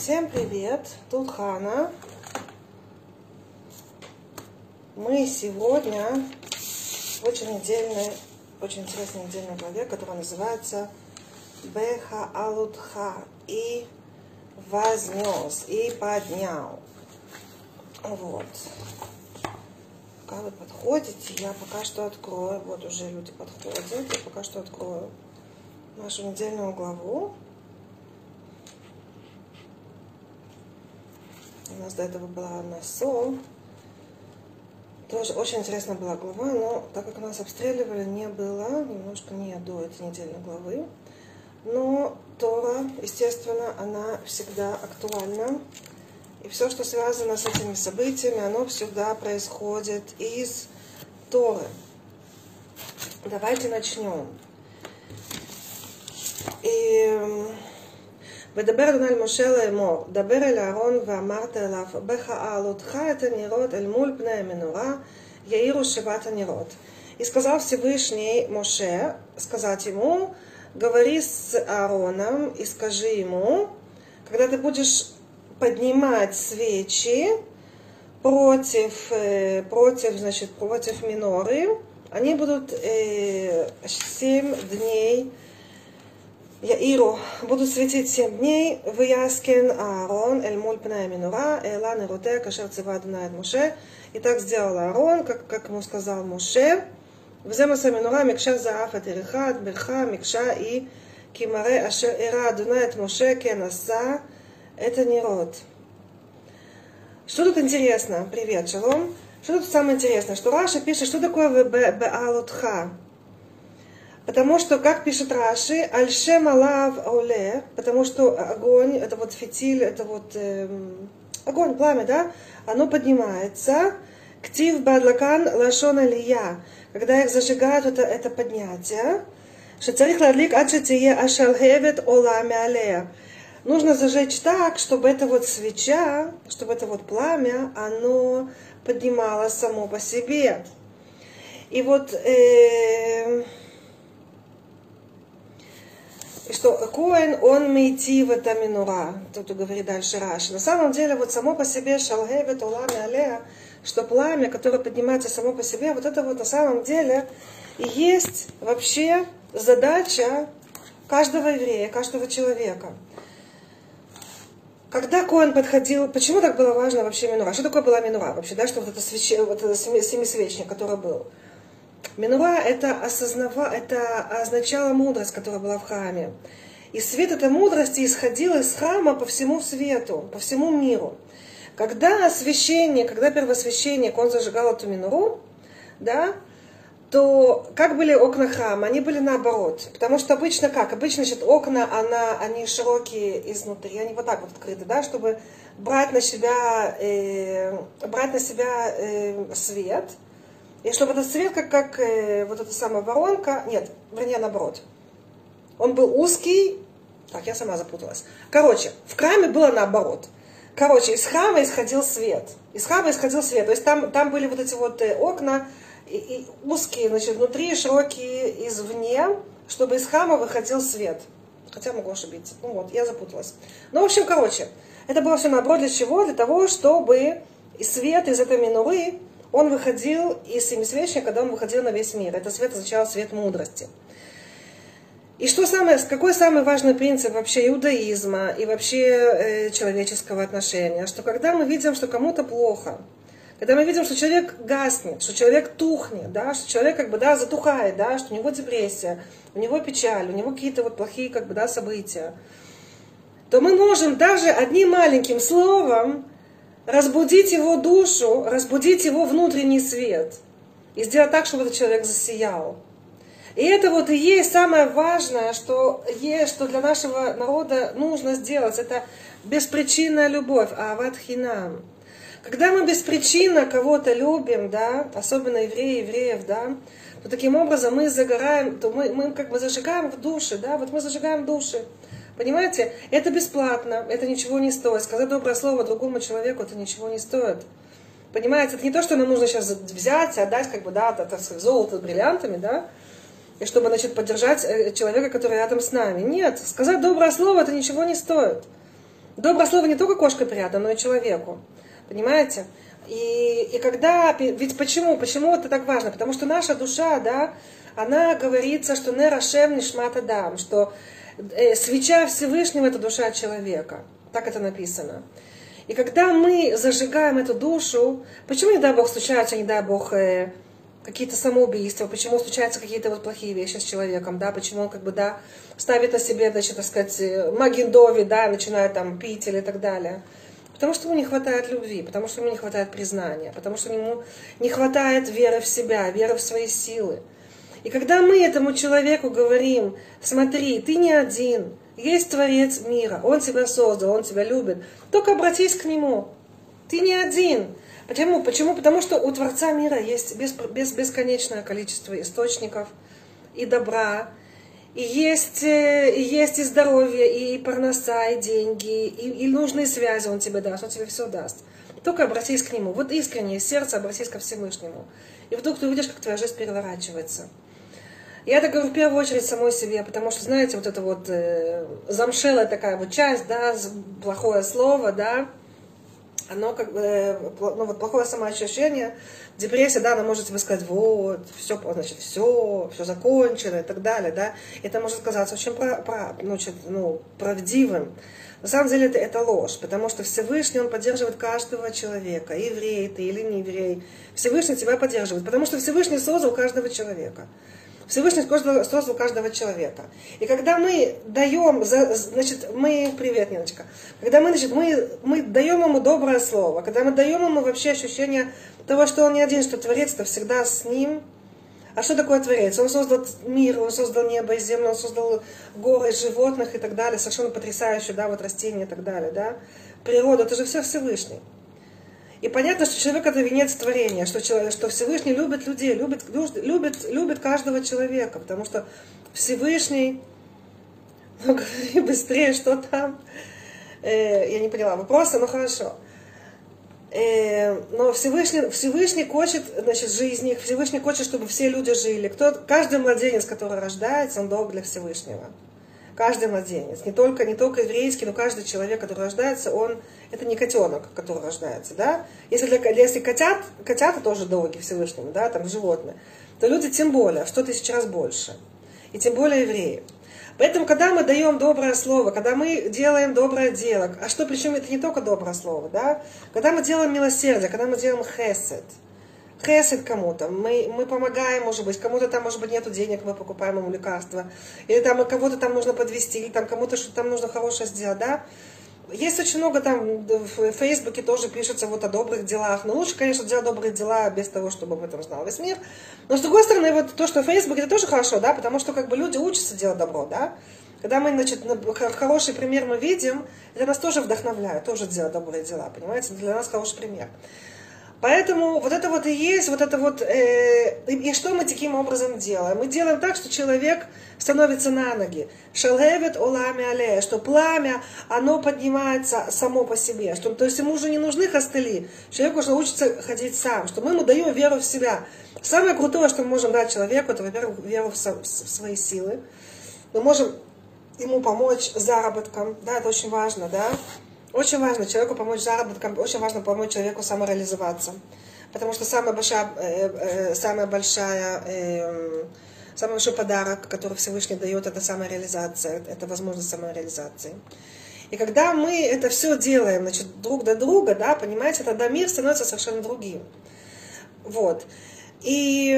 Всем привет, тут Хана. Мы сегодня в очень интересной недельной главе, которая называется Беха'алотха, и вознес, и поднял. Вот. Пока вы подходите, я пока что открою, вот уже люди подходят, я пока что открою нашу недельную главу. У нас до этого была Насо. Тоже очень интересная была глава, но так как нас обстреливали, не было, немножко не до этой недельной главы. Но Тора, естественно, она всегда актуальна. И все, что связано с этими событиями, оно всегда происходит из Торы. Давайте начнем. И... ודבר אדוני אל משה לאמור, דבר אל אהרון ואמרת אליו, בחאלותך את הנרות אל מול פני המנורה, יאירו שבעת הנרות. И сказал Всевышний Моше, сказать ему, говори с Аароном и скажи ему, когда ты будешь поднимать свечи против миноры, они будут 7 дней. Яиру, буду светить 7 дней, выяскин Аарон, эль муль пней менура, эла нерутея кашер цива дунает Моше. И так сделал Аарон, как ему сказал Моше. Вземаса менура, микша зааф от ириха, от бирха, микша и кимаре ашер ира дунает Моше, кенаса, это нерот. Что тут интересно? Привет, шалом. Что тут самое интересное? Что Раши пишет, что такое беалутха? Потому что, как пишет Раши, «Альшем алав оле», потому что огонь, это вот фитиль, это вот огонь, пламя, да, оно поднимается. «Ктив бадлакан лашон алия», когда их зажигают, это поднятие. «Шацарих ладлик адшатие ашалхевет олами алея». Нужно зажечь так, чтобы эта вот свеча, чтобы это вот пламя, оно поднималось само по себе. И вот... И что Коэн, он мейтив это менура. Тут говорит дальше Раши. На самом деле, вот само по себе шалгевет улами алея, что пламя, которое поднимается само по себе, вот это вот на самом деле и есть вообще задача каждого еврея, каждого человека. Когда Коэн подходил, почему так было важно вообще менура? Что такое была менура вообще, да, что вот это семисвечник, который был? Менура это означало мудрость, которая была в храме. И свет этой мудрости исходил из храма по всему свету, по всему миру. Когда первосвященник, он зажигал эту менуру, да, то как были окна храма? Они были наоборот. Потому что обычно как? Обычно, значит, окна, они широкие изнутри, они вот так вот открыты, да, чтобы брать на себя свет. И чтобы этот свет, как вот эта самая воронка, нет, вернее наоборот, он был узкий, так, я сама запуталась. Короче, в храме было наоборот. Короче, из храма исходил свет. То есть там были вот эти вот окна, и узкие, значит, внутри, широкие извне, чтобы из храма выходил свет. Хотя могу ошибиться. Ну вот, я запуталась. Ну, в общем, короче, это было все наоборот. Для чего? Для того, чтобы свет из этой минуры... Он выходил из семисвечника, когда он выходил на весь мир. Это свет означало свет мудрости. И какой самый важный принцип вообще иудаизма и вообще человеческого отношения? Что когда мы видим, что кому-то плохо, когда мы видим, что человек гаснет, что человек тухнет, да, что человек как бы, да, затухает, да, что у него депрессия, у него печаль, у него какие-то вот плохие как бы, да, события, то мы можем даже одним маленьким словом разбудить его душу, разбудить его внутренний свет и сделать так, чтобы этот человек засиял. И это вот и есть самое важное, что для нашего народа нужно сделать. Это беспричинная любовь, ават хинам. Когда мы беспричинно кого-то любим, да, особенно евреев, да, то таким образом мы загораем, то мы как бы зажигаем в душе, да, вот мы зажигаем души. Понимаете, это бесплатно, это ничего не стоит. Сказать доброе слово другому человеку, это ничего не стоит. Понимаете, это не то, что нам нужно сейчас взять и отдать, как бы, да, золото с бриллиантами, да, и чтобы, значит, поддержать человека, который рядом с нами. Нет, сказать доброе слово, это ничего не стоит. Доброе слово не только кошке приятно, но и человеку. Понимаете? И когда... Ведь почему? Почему это так важно? Потому что наша душа, да, она говорится, что не рашем, не шмат адам, что свеча Всевышнего – это душа человека. Так это написано. И когда мы зажигаем эту душу, почему, не дай Бог, случаются, не дай Бог, какие-то самоубийства, почему случаются какие-то вот плохие вещи с человеком, да, почему он как бы, да, ставит на себе, значит, так сказать, магендови, да, начинает там пить или так далее. Потому что ему не хватает любви, потому что ему не хватает признания, потому что ему не хватает веры в себя, веры в свои силы. И когда мы этому человеку говорим, смотри, ты не один, есть Творец мира, Он тебя создал, Он тебя любит, только обратись к Нему, ты не один. Почему? Почему? Потому что у Творца мира есть бесконечное количество источников и добра, и есть и здоровье, и парноса, и деньги, и нужные связи Он тебе даст, Он тебе все даст. Только обратись к Нему, вот искренне, из сердца обратись ко Всевышнему. И вдруг ты увидишь, как твоя жизнь переворачивается. Я так говорю в первую очередь самой себе, потому что, знаете, вот эта вот замшелая такая вот часть, да, плохое слово, да, оно как бы, ну вот плохое самоощущение, депрессия, да, она может тебе сказать, вот, все, значит, все закончено и так далее, да, это может казаться очень правдивым. На самом деле это ложь, потому что Всевышний, Он поддерживает каждого человека, еврей ты или не еврей, Всевышний тебя поддерживает, потому что Всевышний создал каждого человека. Всевышний создал каждого человека. И когда мы даем, значит, мы, привет, Ниночка, когда мы, значит, мы даем ему доброе слово, когда мы даем ему вообще ощущение того, что он не один, что Творец-то всегда с ним. А что такое Творец? Он создал мир, он создал небо и землю, он создал горы, животных и так далее, совершенно потрясающие, да, вот растения и так далее, да, природа, это же все Всевышний. И понятно, что человек – это венец творения, что Всевышний любит людей, любит каждого человека, потому что Всевышний, ну говори быстрее, что там, я не поняла вопроса, но хорошо. Но Всевышний хочет, значит, жизни, Всевышний хочет, чтобы все люди жили. Каждый младенец, который рождается, он долг для Всевышнего. Каждый младенец, не только еврейский, но каждый человек, который рождается, он это не котенок, который рождается, да? Если котята тоже долги Всевышнему, да, там животные, то люди тем более, в 100 тысяч раз больше, и тем более евреи. Поэтому, когда мы даем доброе слово, когда мы делаем доброе дело, а что, причем это не только доброе слово, да? Когда мы делаем милосердие, когда мы делаем хесед кому-то, мы помогаем, может быть, кому-то там, может быть, нету денег, мы покупаем ему лекарства, или там кого-то там нужно подвести, или там кому-то что-то там нужно хорошее сделать, да. Есть очень много там, в Фейсбуке тоже пишется вот о добрых делах, но лучше, конечно, делать добрые дела без того, чтобы об этом знал весь мир. Но, с другой стороны, вот то, что в Фейсбуке, это тоже хорошо, да, потому что, как бы, люди учатся делать добро, да. Когда мы, значит, хороший пример мы видим, это нас тоже вдохновляет, тоже делать добрые дела, понимаете, для нас хороший пример. Поэтому вот это вот и есть, вот это вот, и что мы таким образом делаем? Мы делаем так, что человек становится на ноги. Шалевет олами алея, что пламя, оно поднимается само по себе. Что, то есть ему уже не нужны костыли, человек уже учится ходить сам, что мы ему даем веру в себя. Самое крутое, что мы можем дать человеку, это, во-первых, веру в свои силы. Мы можем ему помочь заработком, да, это очень важно, да. Очень важно человеку помочь заработкам, очень важно помочь человеку самореализоваться. Потому что самый большой подарок, который Всевышний дает, это самореализация, это возможность самореализации. И когда мы это все делаем, значит, друг для друга, да, понимаете, тогда мир становится совершенно другим. Вот. И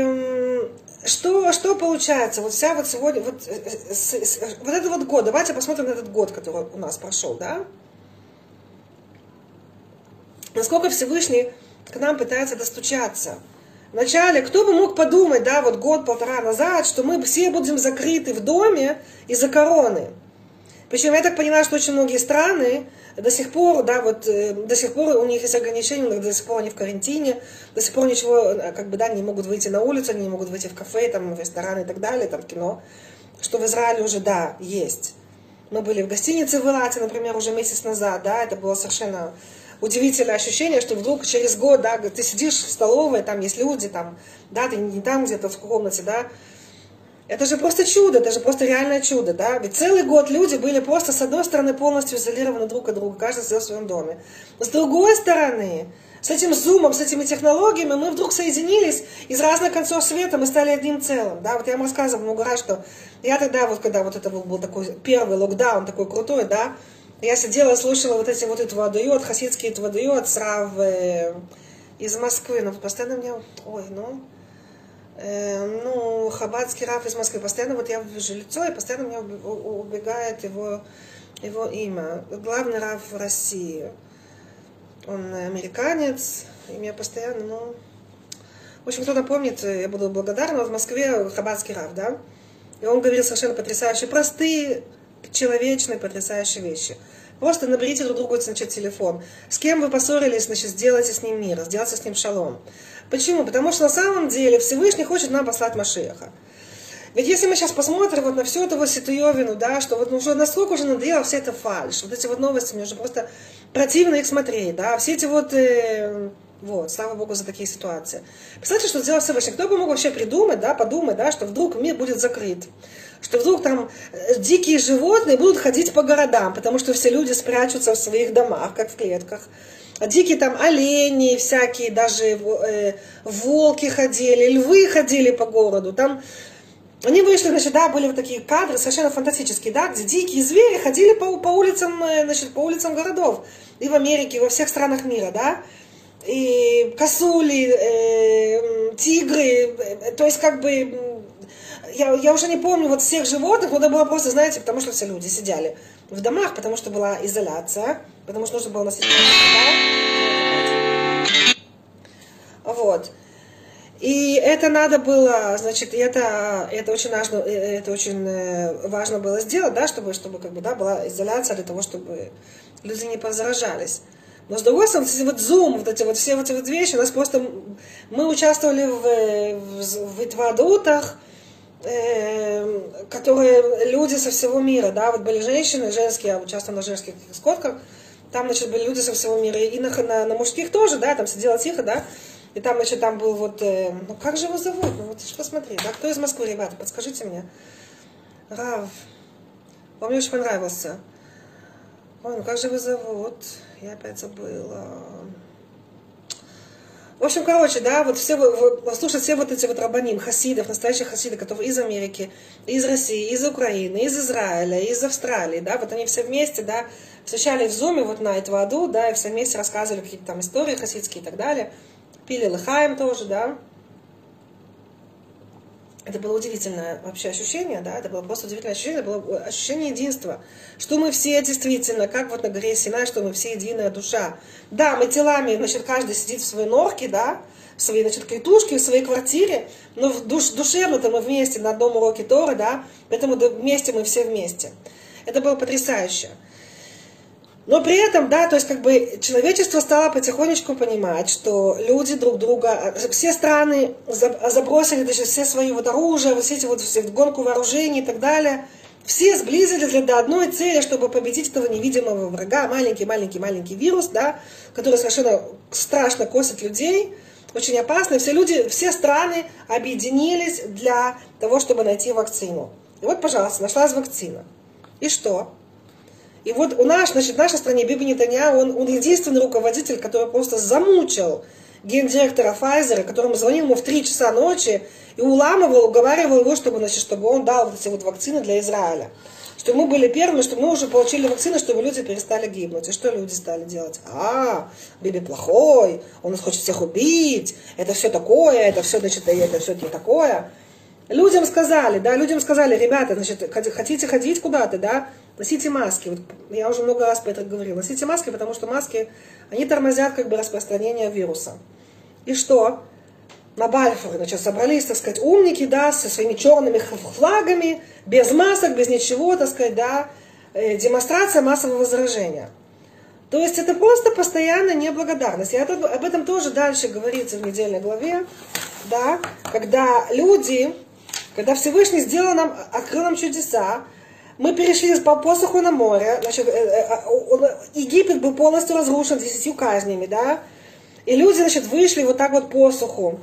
что получается? Вот вся вот сегодня, вот этот вот год, давайте посмотрим на этот год, который у нас прошел, да? Насколько Всевышний к нам пытается достучаться. Вначале, кто бы мог подумать, да, вот год-полтора назад, что мы все будем закрыты в доме из-за короны. Причем я так понимаю, что очень многие страны до сих пор, да, вот до сих пор у них есть ограничения, до сих пор они в карантине, до сих пор ничего, как бы, да, не могут выйти на улицу, они не могут выйти в кафе, там, в рестораны и так далее, там, в кино. Что в Израиле уже, да, есть. Мы были в гостинице в Элате, например, уже месяц назад, да, это было совершенно... Удивительное ощущение, что вдруг через год, да, ты сидишь в столовой, там есть люди, там, да, ты не там где-то в комнате, да, Это же просто чудо, это же просто реальное чудо, да? Ведь целый год люди были просто, с одной стороны, полностью изолированы друг от друга, каждый сидел в своем доме. С другой стороны, с этим зумом, с этими технологиями мы вдруг соединились из разных концов света, мы стали одним целым, да? Вот я вам рассказывала много раз, что я тогда, вот когда вот это был такой первый локдаун, такой крутой, да? Я сидела, слушала вот эти вот Итвадуйот, хасидские Итвадуйот, срав из Москвы, но постоянно мне, хабадский рав из Москвы, постоянно вот я вижу лицо, и постоянно мне убегает его имя. Главный рав в России, он американец, и меня постоянно, в общем, кто напомнит, я буду благодарна, вот в Москве хабадский рав, да, и он говорил совершенно потрясающе простые, человечные, потрясающие вещи. Просто наберите друг другу, значит, телефон. С кем вы поссорились, значит, сделайте с ним мир, сделайте с ним шалом. Почему? Потому что на самом деле Всевышний хочет нам послать Машеха. Ведь если мы сейчас посмотрим вот на всю эту ситуевину, да, что вот уже насколько уже надоело вся эта фальшь, вот эти вот новости, мне уже просто противно их смотреть, да, все эти вот, слава Богу за такие ситуации. Представьте, что сделал Всевышний. Кто бы мог вообще придумать, да, подумать, да, что вдруг мир будет закрыт. Что вдруг там дикие животные будут ходить по городам, потому что все люди спрячутся в своих домах, как в клетках. Дикие там олени всякие, даже волки ходили, львы ходили по городу. Там они вышли, значит, да, были вот такие кадры совершенно фантастические, да, где дикие звери ходили по улицам, значит, по улицам городов. И в Америке, и во всех странах мира, да. И косули, тигры, то есть как бы... Я уже не помню вот всех животных, но это было просто, знаете, потому что все люди сидели в домах, потому что была изоляция, потому что нужно было носить маску, да? Вот. И это надо было, значит, это очень важно было сделать, да, чтобы как бы, да, была изоляция для того, чтобы люди не позаражались. Но с другой стороны, вот зум, вот эти вот все вот эти вот вещи, у нас просто мы участвовали в Итвадутах, которые люди со всего мира, да, вот были женщины, женские, я участвовала на женских скотках, там, значит, были люди со всего мира, и на мужских тоже, да, там сидела тихо, да, и там, значит, там был вот, как же его зовут, вот, посмотри, да, кто из Москвы, ребята, подскажите мне, Рав, он мне очень понравился, ой, как же его зовут, я опять забыла. В общем, короче, да, вот все, слушать все вот эти вот рабаним, хасидов, настоящих хасидов, которые из Америки, из России, из Украины, из Израиля, из Австралии, да, вот они все вместе, да, встречали в зуме вот на эту аду, да, и все вместе рассказывали какие-то там истории хасидские и так далее, пили лыхаем тоже, да. Это было удивительное вообще ощущение, да, это было просто удивительное ощущение, это было ощущение единства, что мы все действительно, как вот на горе Синай, что мы все единая душа. Да, мы телами, значит, каждый сидит в своей норке, да, в своей, значит, клетушке, в своей квартире, но душевно-то мы вместе на одном уроке Торы, да, поэтому вместе мы все вместе. Это было потрясающе. Но при этом, да, то есть как бы человечество стало потихонечку понимать, что люди друг друга, все страны забросили даже все свои вот оружие, вот эти вот все, гонку вооружений и так далее. Все сблизились до одной цели, чтобы победить этого невидимого врага, маленький-маленький-маленький вирус, да, который совершенно страшно косит людей, очень опасный. Все люди, все страны объединились для того, чтобы найти вакцину. И вот, пожалуйста, нашлась вакцина. И что? И вот у нас, значит, в нашей стране Биби Нетанью, он единственный руководитель, который просто замучил гендиректора Pfizer, которому звонил ему в 3 часа ночи и уламывал, уговаривал его, чтобы, значит, чтобы он дал вот эти вот вакцины для Израиля. Что мы были первыми, что мы уже получили вакцины, чтобы люди перестали гибнуть. И что люди стали делать? Биби плохой, он нас хочет всех убить, это все такое, это все, значит, это все не такое. Людям сказали, да, людям сказали, ребята, значит, хотите ходить куда-то, да, носите маски. Вот я уже много раз про это говорила. Носите маски, потому что маски, они тормозят как бы распространение вируса. И что? На Бальфур, значит, собрались, так сказать, умники, да, со своими черными флагами, без масок, без ничего, так сказать, да, демонстрация массового заражения. То есть это просто постоянная неблагодарность. И об этом тоже дальше говорится в недельной главе, да, когда люди... Когда Всевышний сделал нам, открыл нам чудеса, мы перешли по посуху на море, значит, Египет был полностью разрушен 10 казнями, да, И люди, значит, вышли вот так вот посуху,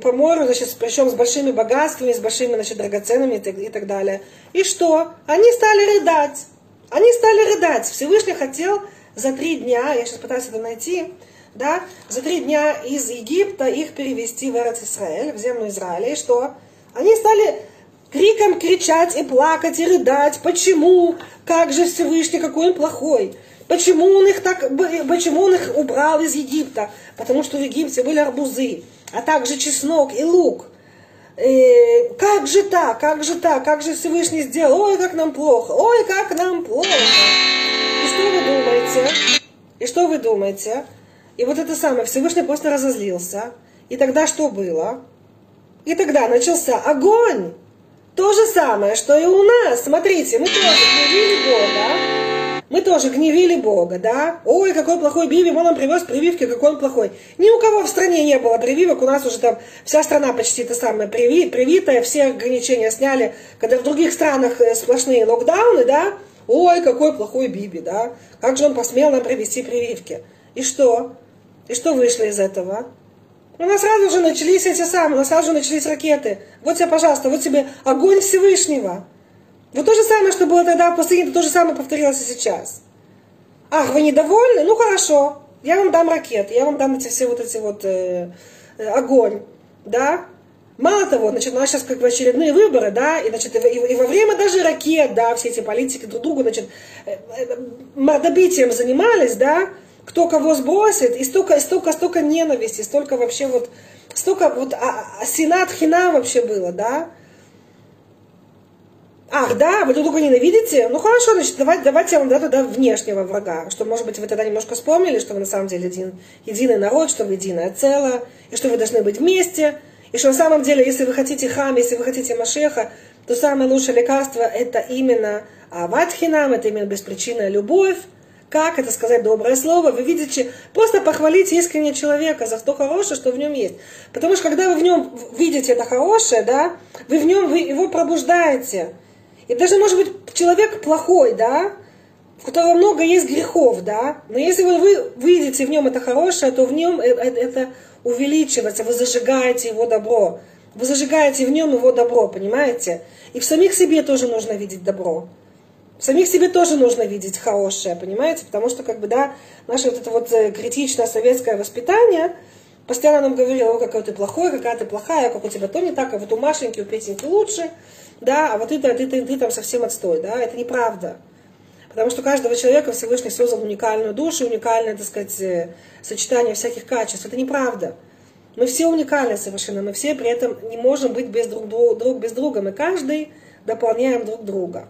по морю, значит, причем с большими богатствами, с большими, значит, драгоценными и так далее. И что? Они стали рыдать. Они стали рыдать. Всевышний хотел за 3 дня, я сейчас пытаюсь это найти, да, за 3 дня из Египта их перевести в Эрец Исраэль, в землю Израиля. И что? Они стали криком кричать и плакать, и рыдать. Почему? Как же Всевышний, какой он плохой? Почему он их так, почему он их убрал из Египта? Потому что в Египте были арбузы, а также чеснок и лук. И как же так, как же так, как же Всевышний сделал? Ой, как нам плохо, ой, как нам плохо. И что вы думаете? И что вы думаете? И вот это самое, Всевышний просто разозлился. И тогда что было? И тогда начался огонь. То же самое, что и у нас. Смотрите, мы тоже гневили Бога. Мы тоже гневили Бога, да? Ой, какой плохой Биби, он нам привез прививки, какой он плохой. Ни у кого в стране не было прививок, у нас уже там вся страна почти та самая привитая, все ограничения сняли, когда в других странах сплошные локдауны, да? Ой, какой плохой Биби, да? Как же он посмел нам привезти прививки? И что? И что вышло из этого? У нас сразу же начались эти самые, у нас сразу же начались ракеты. Вот тебе, пожалуйста, вот тебе огонь Всевышнего. Вот то же самое, что было тогда в пустыне, то же самое повторилось и сейчас. Ах, вы недовольны? Ну хорошо, я вам дам ракеты, я вам дам эти все вот эти вот огонь, да? Мало того, значит, у нас сейчас как бы очередные выборы, да, и, значит, и во время даже ракет, да, все эти политики друг другу, значит, добитием занимались, да, кто кого сбросит, и столько ненависти, столько вообще вот, сенат хина вообще было, да? Ах, да, вы друг друга ненавидите? Ну хорошо, значит, давайте я вам тогда внешнего врага, что, может быть, вы тогда немножко вспомнили, что вы на самом деле единый народ, что вы единое целое, и что вы должны быть вместе, и что на самом деле, если вы хотите хам, если вы хотите Машеха, то самое лучшее лекарство это именно ават хинам, это именно беспричинная любовь. Как это сказать доброе слово? Вы видите, просто похвалите искренне человека за то хорошее, что в нем есть. Потому что когда вы в нем видите это хорошее, да, вы в нем его пробуждаете. И даже, может быть, человек плохой, да, у которого много есть грехов, да, но если вы видите в нем это хорошее, то в нем это увеличивается, вы зажигаете его добро. Вы зажигаете в нем его добро, понимаете? И в самих себе тоже нужно видеть добро. В самих себе тоже нужно видеть хорошее, понимаете? Потому что, как бы, да, наше вот это вот критичное советское воспитание постоянно нам говорило, о, какой ты плохой, какая ты плохая, как у тебя то не так, а вот у Машеньки, у Петеньки лучше, да, а вот ты там совсем отстой, да, это неправда. Потому что у каждого человека Всевышний создал уникальную душу, уникальное, так сказать, сочетание всяких качеств, это неправда. Мы все уникальны совершенно, мы все при этом не можем быть без друга, мы каждый дополняем друг друга.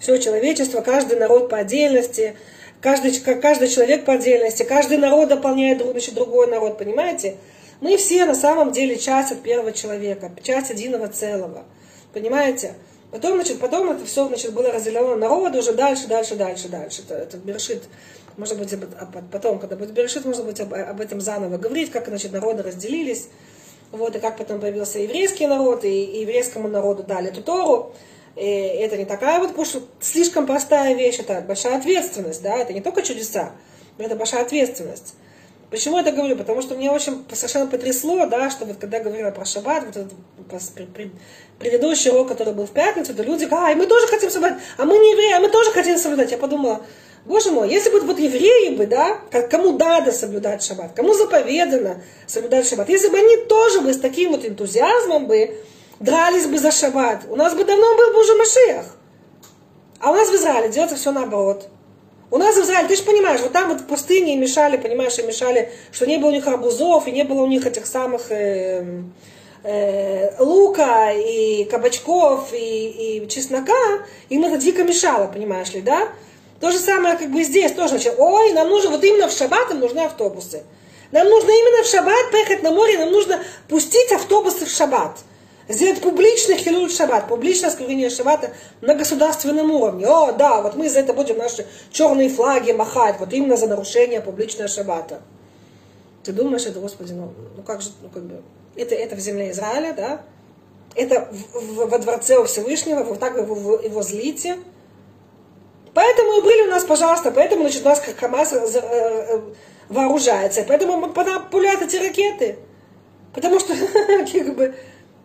Все человечество, каждый народ по отдельности, каждый человек по отдельности, каждый народ дополняет другой народ, понимаете? Мы все на самом деле часть от первого человека, часть единого целого, понимаете? Потом это все, значит, было разделено на народы уже дальше. Это Берешит, может быть, потом, когда будет Берешит, можно будет об этом заново говорить, как, значит, народы разделились, вот, и как потом появился еврейский народ, и еврейскому народу дали эту Тору. И это не такая вот, потому что слишком простая вещь, это большая ответственность, да, это не только чудеса, но это большая ответственность. Почему я это говорю? Потому что меня очень совершенно потрясло, да, что вот когда я говорила про шаббат, вот этот предыдущий урок, который был в пятницу, то люди говорят, мы тоже хотим соблюдать, а мы не евреи, а мы тоже хотим соблюдать. Я подумала, боже мой, если бы вот евреи бы, да, кому надо соблюдать шаббат, кому заповедано соблюдать шаббат, если бы они тоже бы с таким вот энтузиазмом бы дрались бы за шаббат, у нас бы давно был бы уже Машиах. А у нас в Израиле делается все наоборот. У нас в Израиле, ты же понимаешь, вот там вот в пустыне мешали, понимаешь, и мешали, что не было у них арбузов, и не было у них этих самых лука, и кабачков, и чеснока, им это дико мешало, понимаешь ли, да? То же самое как бы здесь тоже, значит, ой, нам нужно, вот именно в шаббат нам нужны автобусы. Нам нужно именно в шаббат поехать на море, нам нужно пустить автобусы в шаббат. Сделать публично хилюль шаббат, публичное оскорбление шаббата на государственном уровне. О, да, вот мы за это будем наши черные флаги махать, вот именно за нарушение публичного шаббата. Ты думаешь, это, Господи, ну как же, ну как бы, это в земле Израиля, да? Это во дворце у Всевышнего, вы так его злите. Поэтому и были у нас, пожалуйста, поэтому, значит, у нас ХАМАС вооружается, поэтому пулят эти ракеты. Потому что, как бы,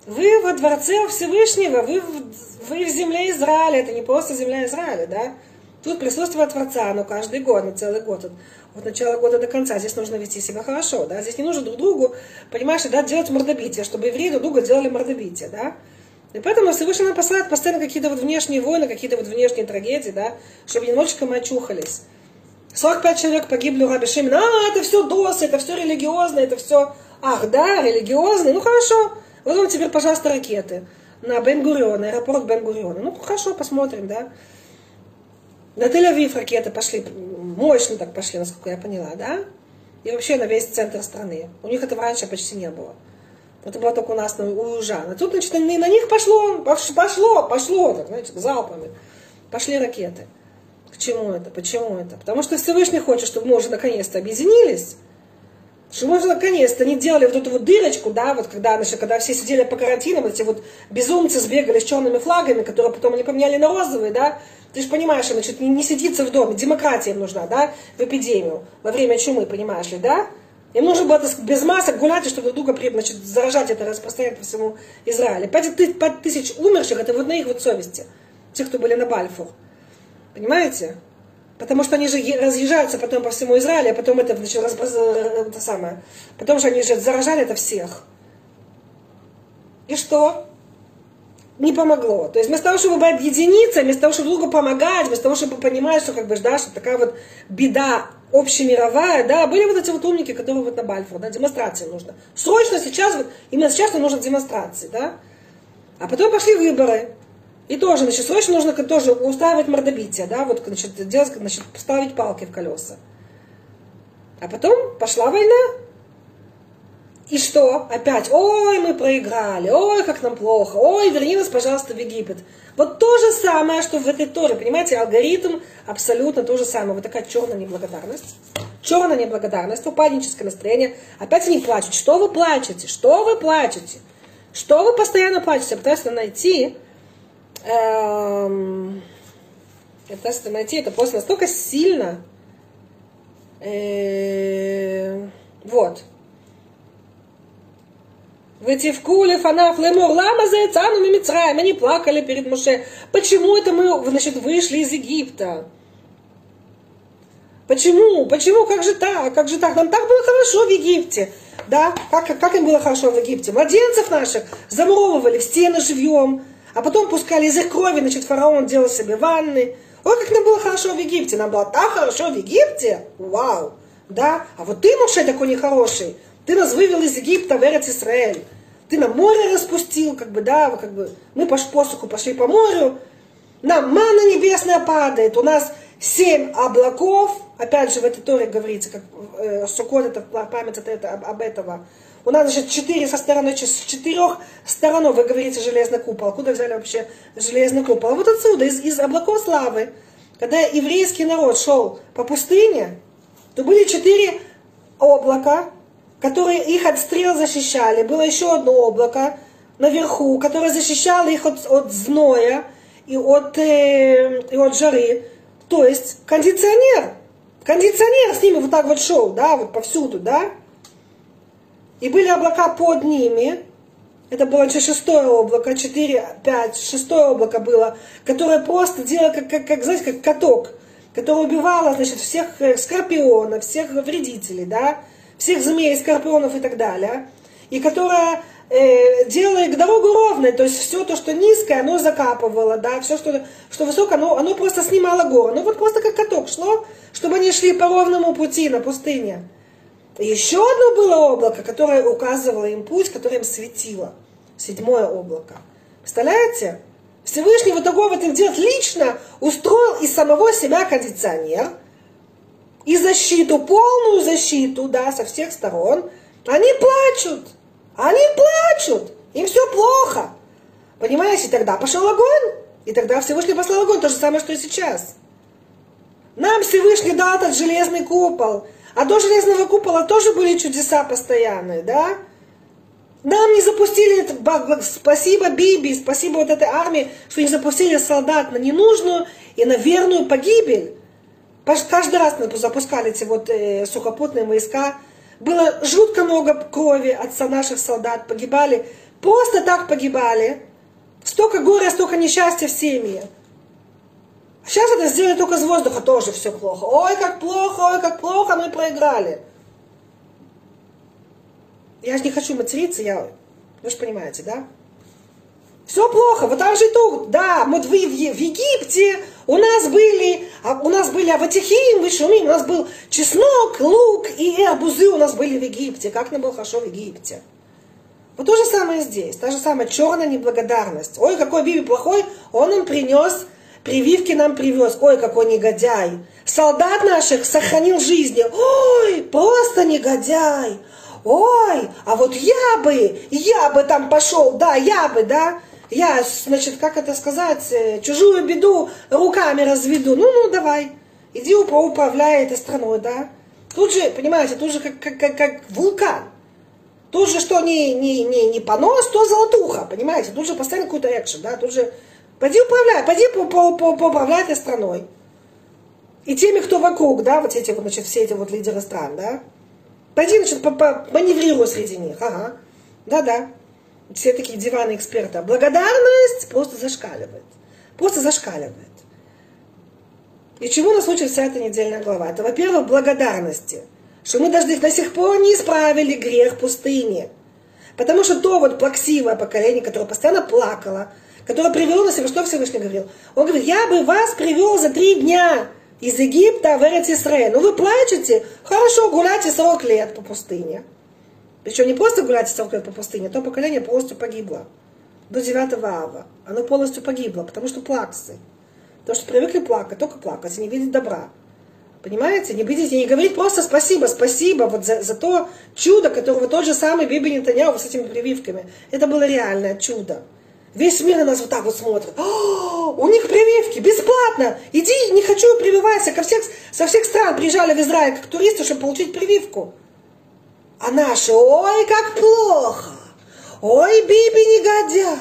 вы во дворце Всевышнего, вы в земле Израиля, это не просто земля Израиля, да? Тут присутствие Творца, оно каждый год, на целый год, от начала года до конца. Здесь нужно вести себя хорошо, да? Здесь не нужно друг другу, понимаешь, да, делать мордобитие, чтобы евреи друг друга делали мордобитие, да? И поэтому Всевышний нам посылает постоянно какие-то вот внешние войны, какие-то вот внешние трагедии, да? Чтобы немножечко мы очухались. 45 человек погибли у Раби Шимона. Это все досы, это все религиозно, это все... Ах, да, религиозно, ну хорошо. Вот вам теперь, пожалуйста, ракеты на Бен-Гурион, аэропорт Бен-Гуриона. Ну хорошо, посмотрим, да? На Тель-Авив ракеты пошли, мощно так пошли, насколько я поняла, да? И вообще на весь центр страны. У них этого раньше почти не было. Это было только у нас, у южан. А тут, значит, на них пошло, так, знаете, залпами. Пошли ракеты. К чему это? Почему это? Потому что Всевышний хочет, чтобы мы уже наконец-то объединились, чтобы мы уже наконец-то не делали вот эту вот дырочку, да, вот когда, значит, когда все сидели по карантинам, эти вот безумцы сбегали с черными флагами, которые потом они поменяли на розовые, да. Ты же понимаешь, значит, не сидится в доме, демократия им нужна, да, в эпидемию, во время чумы, понимаешь ли, да. Им нужно было без масок гулять, чтобы друг друга, значит, заражать это, распространять по всему Израилю. 5 тысяч умерших, это вот на их вот совести, тех, кто были на Бальфур. Понимаете? Потому что они же разъезжаются потом по всему Израилю, а потом это, значит, это самое. Потом же они же заражали это всех. И что? Не помогло. То есть вместо того, чтобы объединиться, вместо того, чтобы другу помогать, вместо того, чтобы понимать, что, как бы, да, что такая вот беда общемировая, да, были вот эти вот умники, которые вот на Бальфур, да, демонстрации нужно. Срочно сейчас, вот, именно сейчас нам нужно демонстрации, да. А потом пошли выборы. И тоже, значит, срочно нужно тоже устраивать мордобитие, да, вот, значит, делать, значит, ставить палки в колеса. А потом пошла война. И что? Опять, ой, мы проиграли, ой, как нам плохо, ой, верни нас, пожалуйста, в Египет. Вот то же самое, что в этой Торе, понимаете, алгоритм абсолютно то же самое. Вот такая черная неблагодарность, упадническое настроение. Опять они плачут. Что вы плачете? Что вы плачете? Что вы постоянно плачете? Я пытаюсь найти... это просто настолько сильно. Вот. Вытивкули, фанаф, лемор, лама, зайцану, мимицраем. Они плакали перед Моше. Почему это мы, значит, вышли из Египта? Почему? Почему? Как же так? Как же так? Нам так было хорошо в Египте. Да? Как им было хорошо в Египте? Младенцев наших замуровывали в стены живьем. А потом пускали из их крови, значит, фараон делал себе ванны. Ой, как нам было хорошо в Египте. Нам было так хорошо в Египте. Вау. Да? А вот ты, Моше, такой нехороший. Ты нас вывел из Египта в Эрец Исраэль. Ты нам море распустил, как бы, да, как бы. Мы по посуху пошли по морю. Нам манна небесная падает. У нас 7 облаков. Опять же, в этой Торе говорится, как Суккот, это память об этого. У нас, значит, 4 со стороны, с 4 сторон, вы говорите, железный купол. Откуда взяли вообще железный купол? А вот отсюда, из облаков славы. Когда еврейский народ шел по пустыне, то были 4 облака, которые их от стрел защищали. Было еще одно облако наверху, которое защищало их от зноя и от жары. То есть кондиционер. Кондиционер с ними вот так вот шел, да, вот повсюду, да. И были облака под ними. Это было 6 облако, 4, 5, 6 облако было, которое просто делало, как, знаете, как каток, которое убивало, значит, всех скорпионов, всех вредителей, да, всех змей, скорпионов и так далее. И которое делало дорогу ровной, то есть все то, что низкое, оно закапывало, да, все, что высокое, оно просто снимало горы. Ну вот просто как каток шло, чтобы они шли по ровному пути на пустыне. Еще одно было облако, которое указывало им путь, которое им светило. 7 облако. Представляете? Всевышний вот такой вот идет лично, устроил из самого себя кондиционер. И защиту, полную защиту, да, со всех сторон. Они плачут. Они плачут. Им все плохо. Понимаете? И тогда пошел огонь. И тогда Всевышний послал огонь. То же самое, что и сейчас. Нам Всевышний дал этот железный купол. А до железного купола тоже были чудеса постоянные, да? Нам не запустили, спасибо Биби, спасибо вот этой армии, что не запустили солдат на ненужную и на верную погибель. Каждый раз запускали эти вот сухопутные войска. Было жутко много крови от наших солдат, погибали, просто так погибали. Столько горя, столько несчастья в семье. Сейчас это сделали только с воздуха, тоже все плохо. Ой, как плохо, мы проиграли. Я же не хочу материться, вы же понимаете, да? Все плохо, вот там же и тут, да, мы в Египте, у нас были аватихим, у нас был чеснок, лук и арбузы у нас были в Египте, как нам было хорошо в Египте. Вот то же самое здесь, та же самая черная неблагодарность. Ой, какой Биби плохой, он нам принес, прививки нам привез, ой, какой негодяй. Солдат наших сохранил жизни, ой, просто негодяй. Ой, а вот я бы там пошел, да, я, значит, как это сказать, чужую беду руками разведу. Ну, давай, иди управляй этой страной, да. Тут же, понимаете, тут же как вулкан. Тут же что не понос, то золотуха, понимаете. Тут же поставили какую-то экшен, да, тут же поди управляй этой страной. И теми, кто вокруг, да, вот эти, значит, все эти вот лидеры стран, да. Пойди, значит, маневрируй среди них. Ага, да-да. Все такие диванные эксперты. Благодарность просто зашкаливает. Просто зашкаливает. И чему нас учит вся эта недельная глава? Это, во-первых, благодарности. Что мы даже до сих пор не исправили грех пустыни. Потому что то вот плаксивое поколение, которое постоянно плакало, которое привело на себя, что Всевышний говорил? Он говорит, я бы вас привел за 3 дня. Из Египта в Эрец Исраэль. Ну вы плачете? Хорошо, гуляйте 40 лет по пустыне. Причем не просто гуляйте 40 лет по пустыне, то поколение полностью погибло. До 9 ава. Оно полностью погибло, потому что плаксы. Потому что привыкли плакать, только плакать, и не видеть добра. Понимаете? Не видеть и не говорить просто спасибо, спасибо вот за то чудо, которого тот же самый Биби Нетанью с этими прививками. Это было реальное чудо. Весь мир на нас вот так вот смотрит. О, у них прививки, бесплатно. Иди, не хочу прививаться. Со всех стран приезжали в Израиль как туристы, чтобы получить прививку. А наши, ой, как плохо. Ой, Биби негодяй.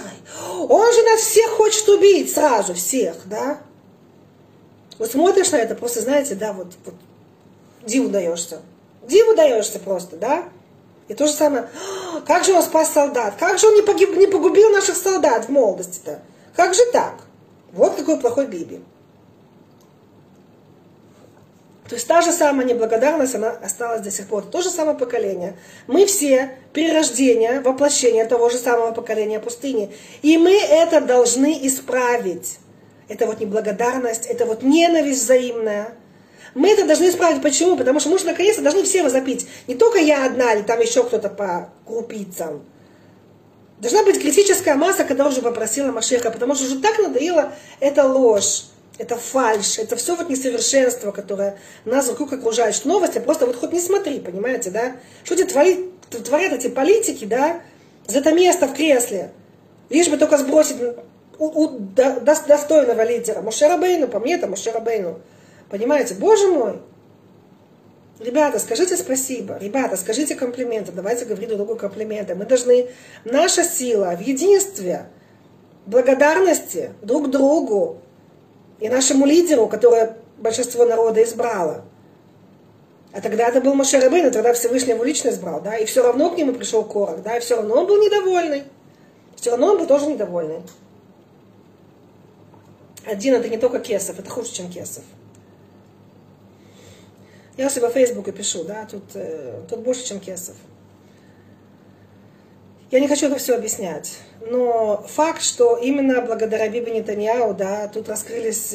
Он же нас всех хочет убить сразу, всех, да? Вот смотришь на это, просто, знаете, да, вот диву даешься. Диву даешься просто, да? И то же самое, как же он спас солдат, как же он не погубил наших солдат в молодости-то, как же так? Вот какой плохой Биби. То есть та же самая неблагодарность, она осталась до сих пор, то же самое поколение. Мы все перерождение, воплощение того же самого поколения пустыни, и мы это должны исправить. Это вот неблагодарность, это вот ненависть взаимная. Мы это должны исправить. Почему? Потому что мы же наконец-то должны все возопить. Не только я одна или там еще кто-то по крупицам. Должна быть критическая масса, которая уже попросила Машеха, потому что уже так надоела эта ложь, это фальшь, это все вот несовершенство, которое нас вокруг окружает. Что новости просто вот хоть не смотри, понимаете, да? Что творят эти политики, да? За это место в кресле. Лишь бы только сбросить достойного лидера. Моше Рабейну, по мне это Моше Рабейну. Понимаете, боже мой, ребята, скажите спасибо, ребята, скажите комплименты, давайте говорить друг другу комплименты. Мы должны, наша сила в единстве, благодарности друг другу и нашему лидеру, которое большинство народа избрало. А тогда это был Моше Рабейну, тогда Всевышний его лично избрал, да, и все равно к нему пришел Корах, да, и все равно он был недовольный, все равно он был тоже недовольный. Один это не только Кесов, это хуже, чем Кесов. Я у себя в Фейсбуке пишу, да, тут больше, чем Кесов. Я не хочу это все объяснять, но факт, что именно благодаря Биби Нетанью, да, тут раскрылись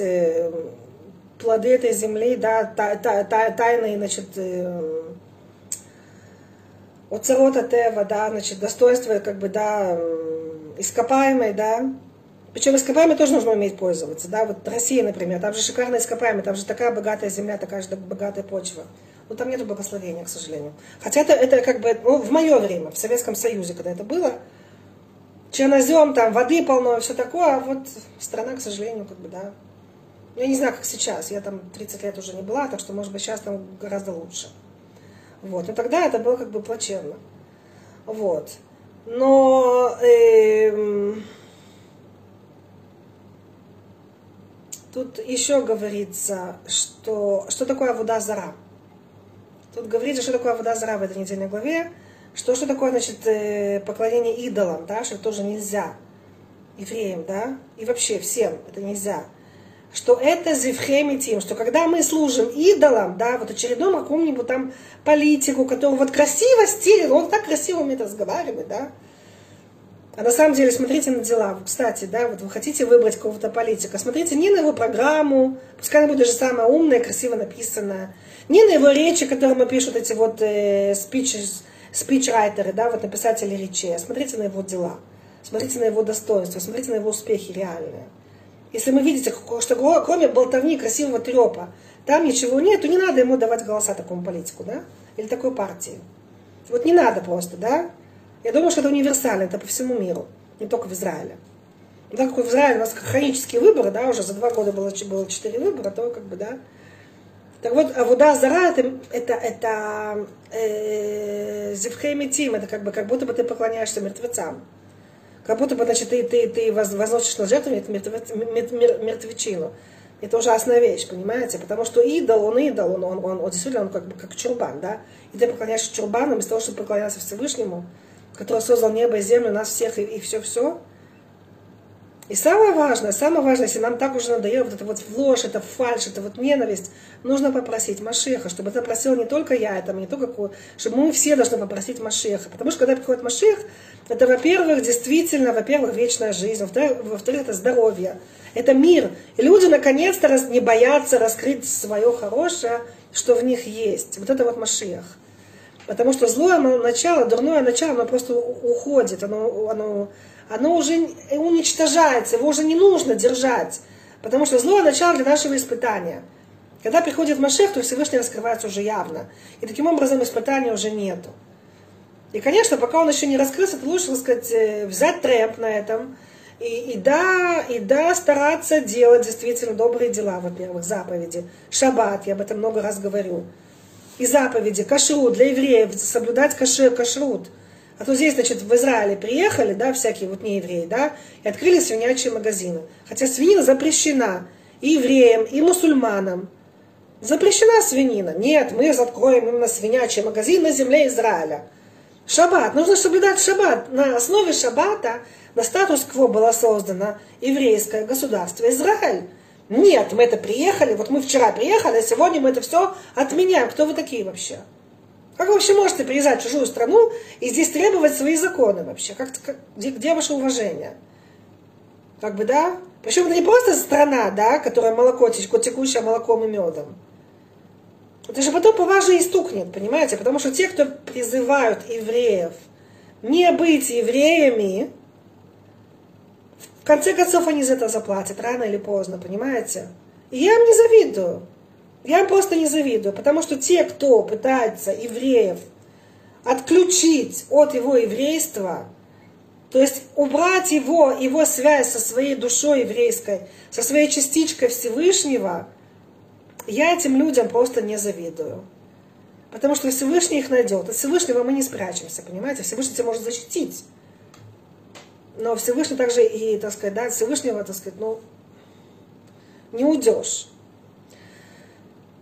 плоды этой земли, да, тайны, значит, оцерот а-Тева, да, значит, достоинство, как бы, да, ископаемой, да. Причем ископаемыми тоже нужно уметь пользоваться. Да? Вот Россия, например, там же шикарные ископаемые, там же такая богатая земля, такая же богатая почва. Но там нет благословения, к сожалению. Хотя это как бы, ну, в мое время, в Советском Союзе, когда это было, чернозем, там воды полно, все такое, а вот страна, к сожалению, как бы, да. Я не знаю, как сейчас, я там 30 лет уже не была, так что, может быть, сейчас там гораздо лучше. Вот, но тогда это было как бы плачевно. Вот. Но тут еще говорится, что такое авуда-зара. Тут говорится, что такое авуда-зара в этой недельной главе, что такое, значит, поклонение идолам, да, что тоже нельзя евреям, да, и вообще всем это нельзя. Что это зевхемитим, что когда мы служим идолам, да, вот очередному какому-нибудь там политику, который вот красиво стилен, он так красиво умеет разговаривать, да. А на самом деле смотрите на дела. Кстати, да, вот вы хотите выбрать какого-то политика, смотрите не на его программу, пускай она будет даже самая умная, красиво написанная, не на его речи, которые пишут эти вот спичрайтеры, да, вот написатели речей, а смотрите на его дела, смотрите на его достоинства, смотрите на его успехи реальные. Если мы видите, что кроме болтовни красивого трепа, там ничего нет, то не надо ему давать голоса такому политику, да, или такой партии. Вот не надо просто, да. Я думаю, что это универсально, это по всему миру, не только в Израиле. Ну, так как в Израиле у нас хронические выборы, да, уже за 2 года было 4 выбора, то как бы, да. Так вот, авуда-зара это зевхемитим, это как бы, как будто бы ты поклоняешься мертвецам. Как будто бы, значит, ты возносишь на жертву мертвечину. Это ужасная вещь, понимаете? Потому что идол, он действительно, он как чурбан, да? И ты поклоняешься чурбану, вместо того, чтобы поклоняться Всевышнему, который создал небо и землю, нас всех и все-все. И самое важное, если нам так уже надоело вот это вот ложь, это фальшь, это вот ненависть, нужно попросить Машеха, чтобы это просил не только я, это не только какую, чтобы мы все должны попросить Машеха. Потому что когда приходит Машех, это, во-первых, действительно, во-первых, вечная жизнь, во-вторых, это здоровье, это мир. И люди, наконец-то, не боятся раскрыть свое хорошее, что в них есть. Вот это вот Машех. Потому что злое начало, дурное начало, оно просто уходит, оно уже уничтожается, его уже не нужно держать, потому что злое начало для нашего испытания. Когда приходит Машех, то Всевышний раскрывается уже явно, и таким образом испытания уже нету. И, конечно, пока он еще не раскрылся, то лучше, так сказать, взять темп на этом, и стараться делать действительно добрые дела, во-первых, заповеди, шаббат, я об этом много раз говорю, и заповеди, кашрут, для евреев соблюдать кашрут. А то здесь, значит, в Израиле приехали, да, всякие вот неевреи, да, и открыли свинячие магазины. Хотя свинина запрещена и евреям, и мусульманам. Запрещена свинина. Нет, мы закроем именно свинячий магазин на земле Израиля. Шаббат. Нужно соблюдать шаббат. На основе шаббата, на статус-кво было создано еврейское государство Израиль. Нет, мы это приехали, вот мы вчера приехали, а сегодня мы это все отменяем. Кто вы такие вообще? Как вы вообще можете приезжать в чужую страну и здесь требовать свои законы вообще? Где ваше уважение? Как бы, да? Причем это не просто страна, да, которая молоко, текущее молоком и медом. Это же потом по вас же и стукнет, понимаете? Потому что те, кто призывают евреев не быть евреями, в конце концов, они за это заплатят, рано или поздно, понимаете? И я им не завидую. Я им просто не завидую, потому что те, кто пытается евреев отключить от его еврейства, то есть убрать его связь со своей душой еврейской, со своей частичкой Всевышнего, я этим людям просто не завидую. Потому что Всевышний их найдет. От Всевышнего мы не спрячемся, понимаете? Всевышний тебя может защитить. Но Всевышний также и, так сказать, да, Всевышнего, так сказать, ну, не уйдешь.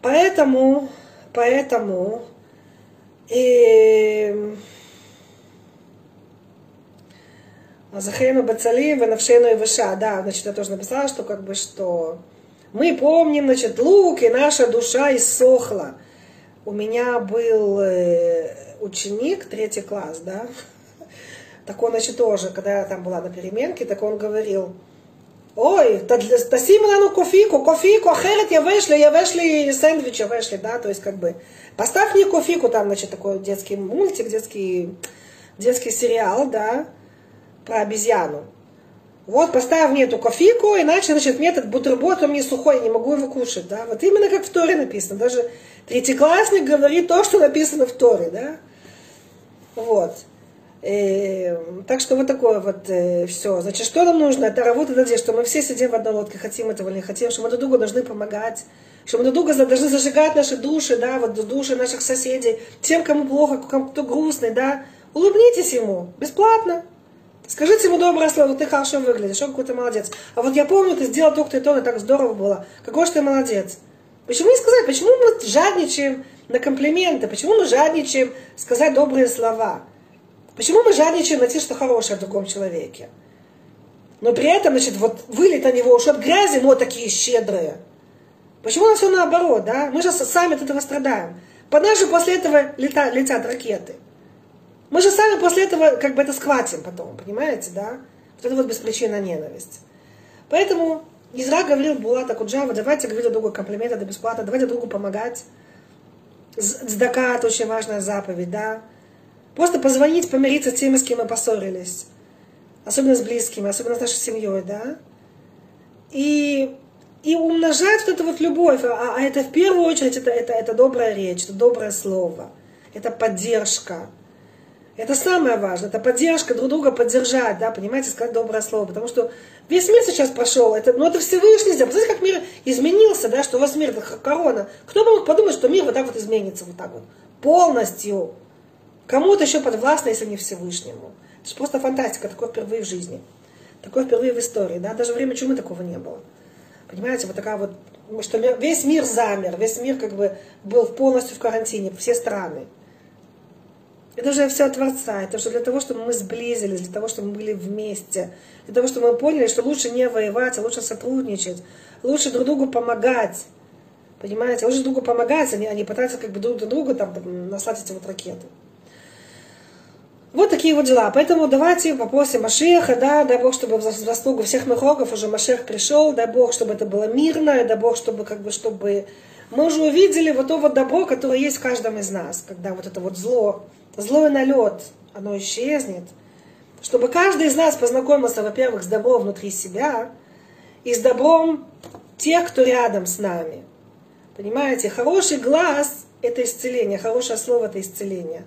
Поэтому Захейну Бацалим, Ванавшейну и Выша, да, значит, я тоже написала, что как бы, что мы помним, значит, лук, и наша душа иссохла. У меня был ученик, 3 класс, да, так он, значит, тоже, когда я там была на переменке, так он говорил: «Ой, тасиману кофику, ахерет, я вышли сэндвич, я вышли», да, то есть как бы «поставь мне кофику», там, значит, такой детский мультик, детский сериал, да, про обезьяну. Вот, поставь мне эту кофику, иначе, значит, мне этот бутерброд, он мне сухой, я не могу его кушать, да, вот именно как в Торе написано, даже 3-классник говорит то, что написано в Торе, да, вот. Так что вот такое вот все. Значит, что нам нужно? Это работа надежды, что мы все сидим в одной лодке, хотим этого или не хотим, что мы друг другу должны помогать, что мы друг другу должны зажигать наши души, да, вот души наших соседей, тем, кому плохо, кто грустный, да, Улыбнитесь ему, бесплатно. Скажите ему доброе слово, ты хорошо выглядишь, он какой-то молодец. А вот я помню, ты сделал то, и так здорово было. Какой же ты молодец. Почему не сказать, почему мы жадничаем на комплименты, почему мы жадничаем сказать добрые слова? Почему мы жадничаем найти что хорошее в другом человеке? Но при этом, значит, вот вылет на него уж от грязи, но такие щедрые. Почему у нас все наоборот, да? Мы же сами от этого страдаем. Под нас же после этого летят ракеты. Мы же сами после этого как бы это схватим потом, понимаете, да? Вот это вот беспричинная ненависть. Поэтому Изра говорил Булата Куджава, давайте говорить другу комплимент, это бесплатно, давайте другу помогать. Цдака, это очень важная заповедь, да? Просто позвонить, помириться с теми, с кем мы поссорились. Особенно с близкими, особенно с нашей семьей, да? И умножать вот эту вот любовь. А это в первую очередь, это добрая речь, это доброе слово, это поддержка. Это самое важное, это поддержка, друг друга поддержать, да, понимаете, сказать доброе слово. Потому что весь мир сейчас прошел, это Всевышний сделал. Посмотрите, как мир изменился, да, что у вас мир, это корона. Кто бы мог подумать, что мир вот так вот изменится, вот так вот, полностью. Кому-то еще подвластно, если не Всевышнему. Это же просто фантастика, такое впервые в жизни, такое впервые в истории, да, даже во время чумы такого не было. Понимаете, вот такая вот, что весь мир замер, весь мир как бы был полностью в карантине, все страны. Это уже все от Творца, это уже для того, чтобы мы сблизились, для того, чтобы мы были вместе, для того, чтобы мы поняли, что лучше не воевать, а лучше сотрудничать, лучше друг другу помогать, понимаете, лучше друг другу помогать, а не пытаться как бы друг на друга там наслать эти вот ракеты. Вот такие вот дела. Поэтому давайте попросим Машеха, да, дай Бог, чтобы в заслугу всех мехрогов уже Машех пришел, дай Бог, чтобы это было мирно, дай Бог, чтобы как бы, чтобы мы уже увидели вот то вот добро, которое есть в каждом из нас, когда вот это вот зло и налет, оно исчезнет, чтобы каждый из нас познакомился, во-первых, с добром внутри себя и с добром тех, кто рядом с нами. Понимаете, хороший глаз – это исцеление, хорошее слово – это исцеление.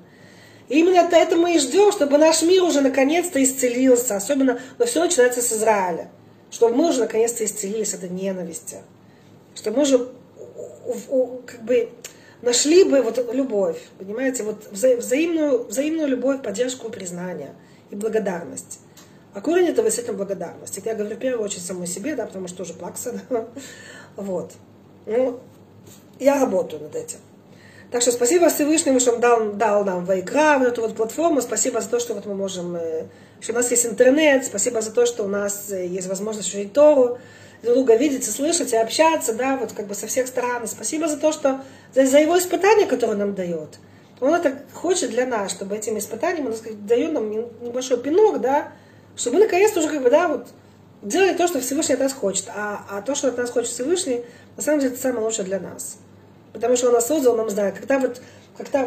И именно от этого мы и ждем, чтобы наш мир уже наконец-то исцелился. Особенно, но все начинается с Израиля. Чтобы мы уже наконец-то исцелились от этой ненависти. Чтобы мы уже как бы нашли бы вот любовь, понимаете, вот взаимную любовь, поддержку, признание и благодарность. А корень этого действительно благодарность. Это я говорю в первую очередь самой себе, да, потому что тоже плакса, да? Вот. Ну, я работаю над этим. Так что спасибо Всевышнему, что он дал нам Вайкра, вот эту вот платформу, спасибо за то, что вот мы можем, что у нас есть интернет, спасибо за то, что у нас есть возможность учить Тору, друг друга видеть и слышать, и общаться, да, вот как бы со всех сторон. Спасибо за то, что за его испытания, которые нам дает. Он это хочет для нас, чтобы этими испытаниями, он дает нам небольшой пинок, да, чтобы мы наконец-то уже как бы, да, вот делали то, что Всевышний от нас хочет. А то, что от нас хочет Всевышний, на самом деле это самое лучшее для нас. Потому что он нас создал, он нам знает. Когда вот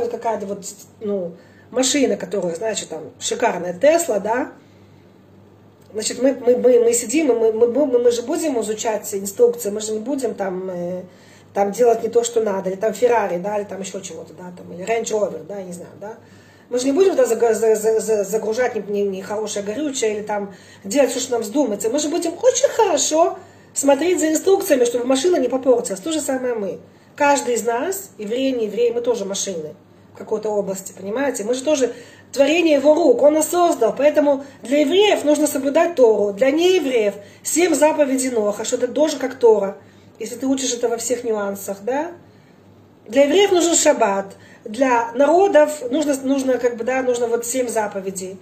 какая-то вот, ну, машина, которая, значит, там, шикарная Тесла, да, значит, мы сидим, и мы же будем изучать инструкции, мы же не будем там делать не то, что надо, или там Феррари, да, или там еще чего-то, да, там, или Range Rover, да, я не знаю, да. Мы же не будем загружать нехорошее горючее, или там делать все, что нам вздумается. Мы же будем очень хорошо смотреть за инструкциями, чтобы машина не попортилась. То же самое мы. Каждый из нас, евреи, не евреи, мы тоже машины в какой-то области, понимаете? Мы же тоже творение его рук, он нас создал. Поэтому для евреев нужно соблюдать Тору, для неевреев 7 заповедей Ноха, что это тоже как Тора, если ты учишь это во всех нюансах, да? Для евреев нужен шаббат, для народов нужно как бы, да, нужно вот 7 заповедей.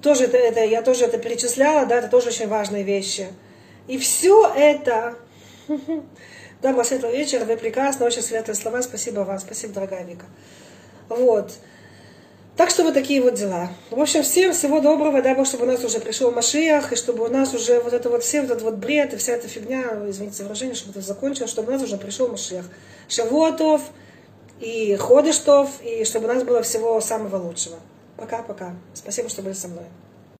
Тоже я тоже это перечисляла, да, это тоже очень важные вещи. И все это... Да, был светлый вечер, вы прекрасны, очень светлые слова, спасибо вам, спасибо, дорогая Вика. Вот. Так что вот такие вот дела. В общем, всем всего доброго, дай Бог, чтобы у нас уже пришел Машиах, и чтобы у нас уже вот это вот все, вот этот вот бред и вся эта фигня, извините за выражение, чтобы это закончилось, чтобы у нас уже пришел Машиах. Шавуотов и Ходыштов, и чтобы у нас было всего самого лучшего. Пока-пока. Спасибо, что были со мной.